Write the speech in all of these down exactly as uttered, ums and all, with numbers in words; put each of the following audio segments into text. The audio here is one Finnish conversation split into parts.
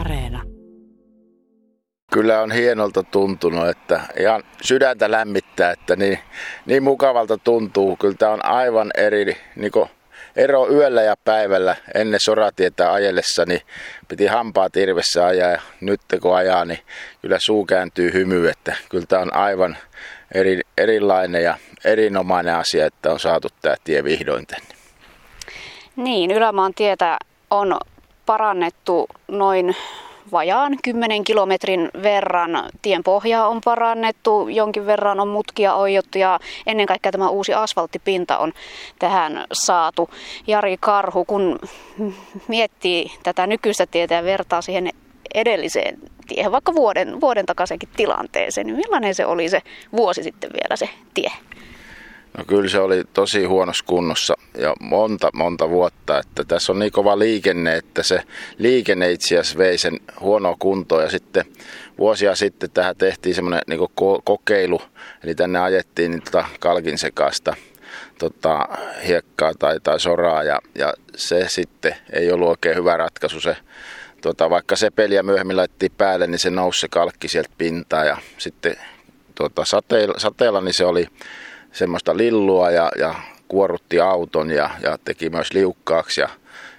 Areena. Kyllä on hienolta tuntunut, että ihan sydäntä lämmittää, että niin, niin mukavalta tuntuu. Kyllä tämä on aivan eri, niin kuin ero yöllä ja päivällä. Ennen soratietä ajellessa niin piti hampaat irvessä ajaa ja nyt kun ajaa, niin kyllä suu kääntyy hymy. Että kyllä tämä on aivan eri, erilainen ja erinomainen asia, että on saatu tämä tie vihdoin tänne. Niin, Ylämaan tietä on parannettu noin vajaan kymmenen kilometrin verran. Tien pohjaa on parannettu, jonkin verran on mutkia oijottu ja ennen kaikkea tämä uusi asfalttipinta on tähän saatu. Jari Karhu, kun miettii tätä nykyistä tietä ja vertaa siihen edelliseen tiehen, vaikka vuoden, vuoden takaisenkin tilanteeseen, niin millainen se oli se vuosi sitten vielä se tie? No kyllä se oli tosi huonossa kunnossa ja monta, monta vuotta, että tässä on niin kova liikenne, että se liikenne itse asiassa vei sen huonoa kuntoon ja sitten vuosia sitten tähän tehtiin semmoinen niin kuin kokeilu, eli tänne ajettiin niitä kalkin sekaista tota, hiekkaa tai, tai soraa ja, ja se sitten ei ollut oikein hyvä ratkaisu se. Tota, vaikka sepeliä myöhemmin laitettiin päälle, niin se nousi se kalkki sieltä pintaan ja sitten tota, sateella, sateella niin se oli semmoista lillua ja, ja kuorutti auton ja, ja teki myös liukkaaksi ja,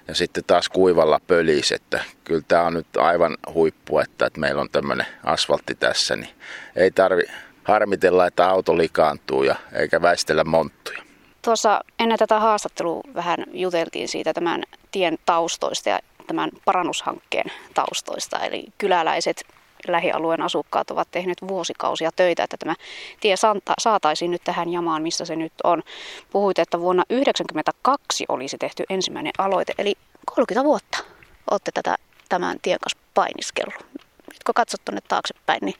ja sitten taas kuivalla pölisi. Että kyllä tämä on nyt aivan huippu, että, että meillä on tämmöinen asfaltti tässä, niin ei tarvitse harmitella, että auto likaantuu ja eikä väistellä monttuja. Tuossa ennen tätä haastattelua vähän juteltiin siitä tämän tien taustoista ja tämän parannushankkeen taustoista, eli kyläläiset lähialueen asukkaat ovat tehneet vuosikausia töitä, että tämä tie saataisiin nyt tähän jamaan, missä se nyt on. Puhuit, että vuonna yhdeksänkymmentäkaksi olisi tehty ensimmäinen aloite, eli kolmekymmentä vuotta olette tätä, tämän tien kanssa painiskellut. Nyt kun katsot tuonne taaksepäin, niin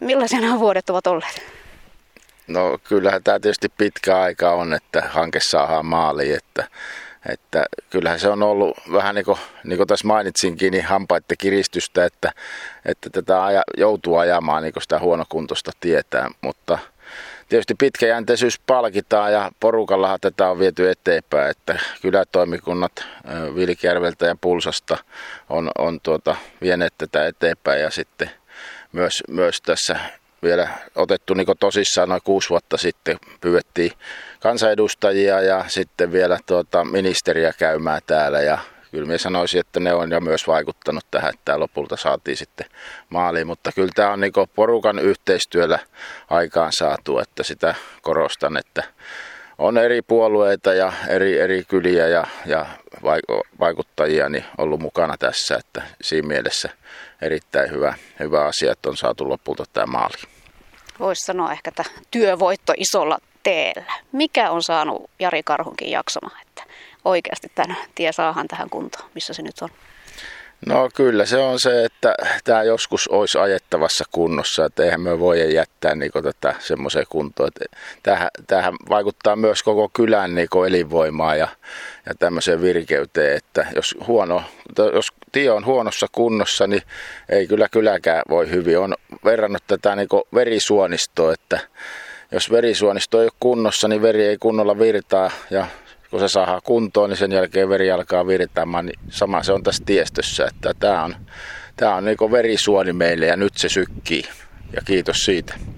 millaisia nämä vuodet ovat olleet? No kyllähän tämä tietysti pitkä aika on, että hanke saadaan maaliin, että Että kyllähän se on ollut vähän niin kuin, niin kuin tässä mainitsinkin, niin hampaiden kiristystä, että, että tätä aja, joutuu ajamaan niin kuin sitä huonokuntoista tietää. Mutta tietysti pitkäjänteisyys palkitaan ja porukallahan tätä on viety eteenpäin, että kylätoimikunnat Vilkjärveltä ja Pulsasta on, on tuota, vieneet tätä eteenpäin ja sitten myös, myös tässä vielä otettu niin kuin tosissaan noin kuusi vuotta sitten pyydettiin kansanedustajia ja sitten vielä tuota ministeriä käymään täällä ja kyllä minä sanoisin, että ne on jo myös vaikuttanut tähän, että tämä lopulta saatiin sitten maaliin, mutta kyllä tämä on niin kuin porukan yhteistyöllä aikaan saatu, että sitä korostan, että on eri puolueita ja eri, eri kyliä ja, ja vaikuttajia niin ollut mukana tässä, että siinä mielessä erittäin hyvä, hyvä asia, että on saatu lopulta tämä maali. Voisi sanoa ehkä, että työvoitto isolla teellä. Mikä on saanut Jari Karhunkin jaksamaan, että oikeasti tämän tie saadaan tähän kuntoon, missä se nyt on? No kyllä se on se, että tämä joskus olisi ajettavassa kunnossa, että eihän me voi jättää niin kuin, tätä semmoiseen kuntoon. Tämähän, tämähän vaikuttaa myös koko kylän niin kuin, elinvoimaan ja, ja tämmöiseen virkeyteen, että jos, huono, jos tie on huonossa kunnossa, niin ei kyllä kyläkään voi hyvin. Olen verrannut tätä niin kuin, verisuonistoa, että jos verisuonisto ei ole kunnossa, niin veri ei kunnolla virtaa ja kun se saadaan kuntoon, niin sen jälkeen veri alkaa virtaamaan, niin sama se on tässä tiestössä, että tämä on, tämä on niin kuin verisuoni meille ja nyt se sykkii ja kiitos siitä.